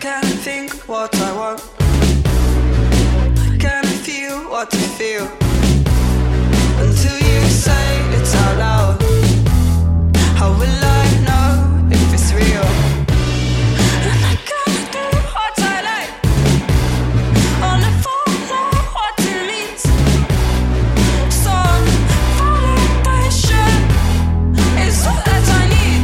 can't think what I want. I can't feel what I feel until you say it's out loud. How will I know if it's real? And I can't do what I like. Only follow what it leads. Some validation is all that I need.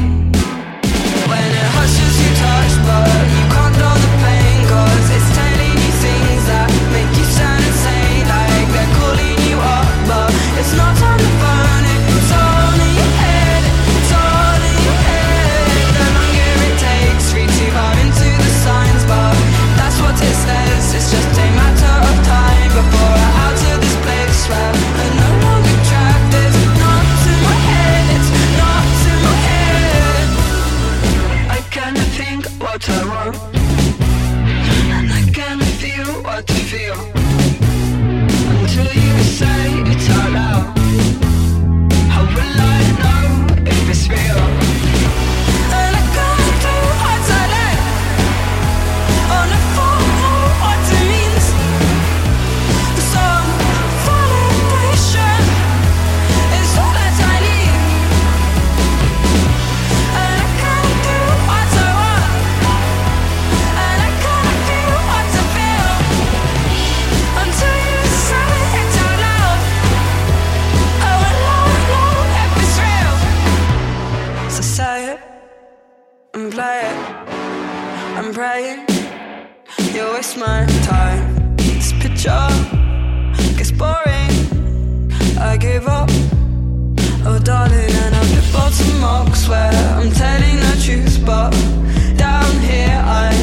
When it hushes, you touch, but you can't know the pain, 'cause it's telling you things that make you sound insane. Like they're calling you up, but it's not on the phone. It's on your head. It's all in your head. The longer it takes, reaching far into the signs, but that's what it says. It's just a matter of time before I'm out of this place, trapped and no longer trapped. It's not in my head. It's not in my head. I cannot think what I want, and I cannot feel what I feel until you say it's out loud. How will I know if it's real? And I can't do what I like. Only follow what it means. Some validation is all that I need. And I can't do what I want, and I can't feel what I feel until you say it out loud. How will I know if it's real? So say it and play it. I'm praying you waste my time. This picture gets boring. I give up. Oh darling, and I've been bottom marks where I'm telling the truth, but down here I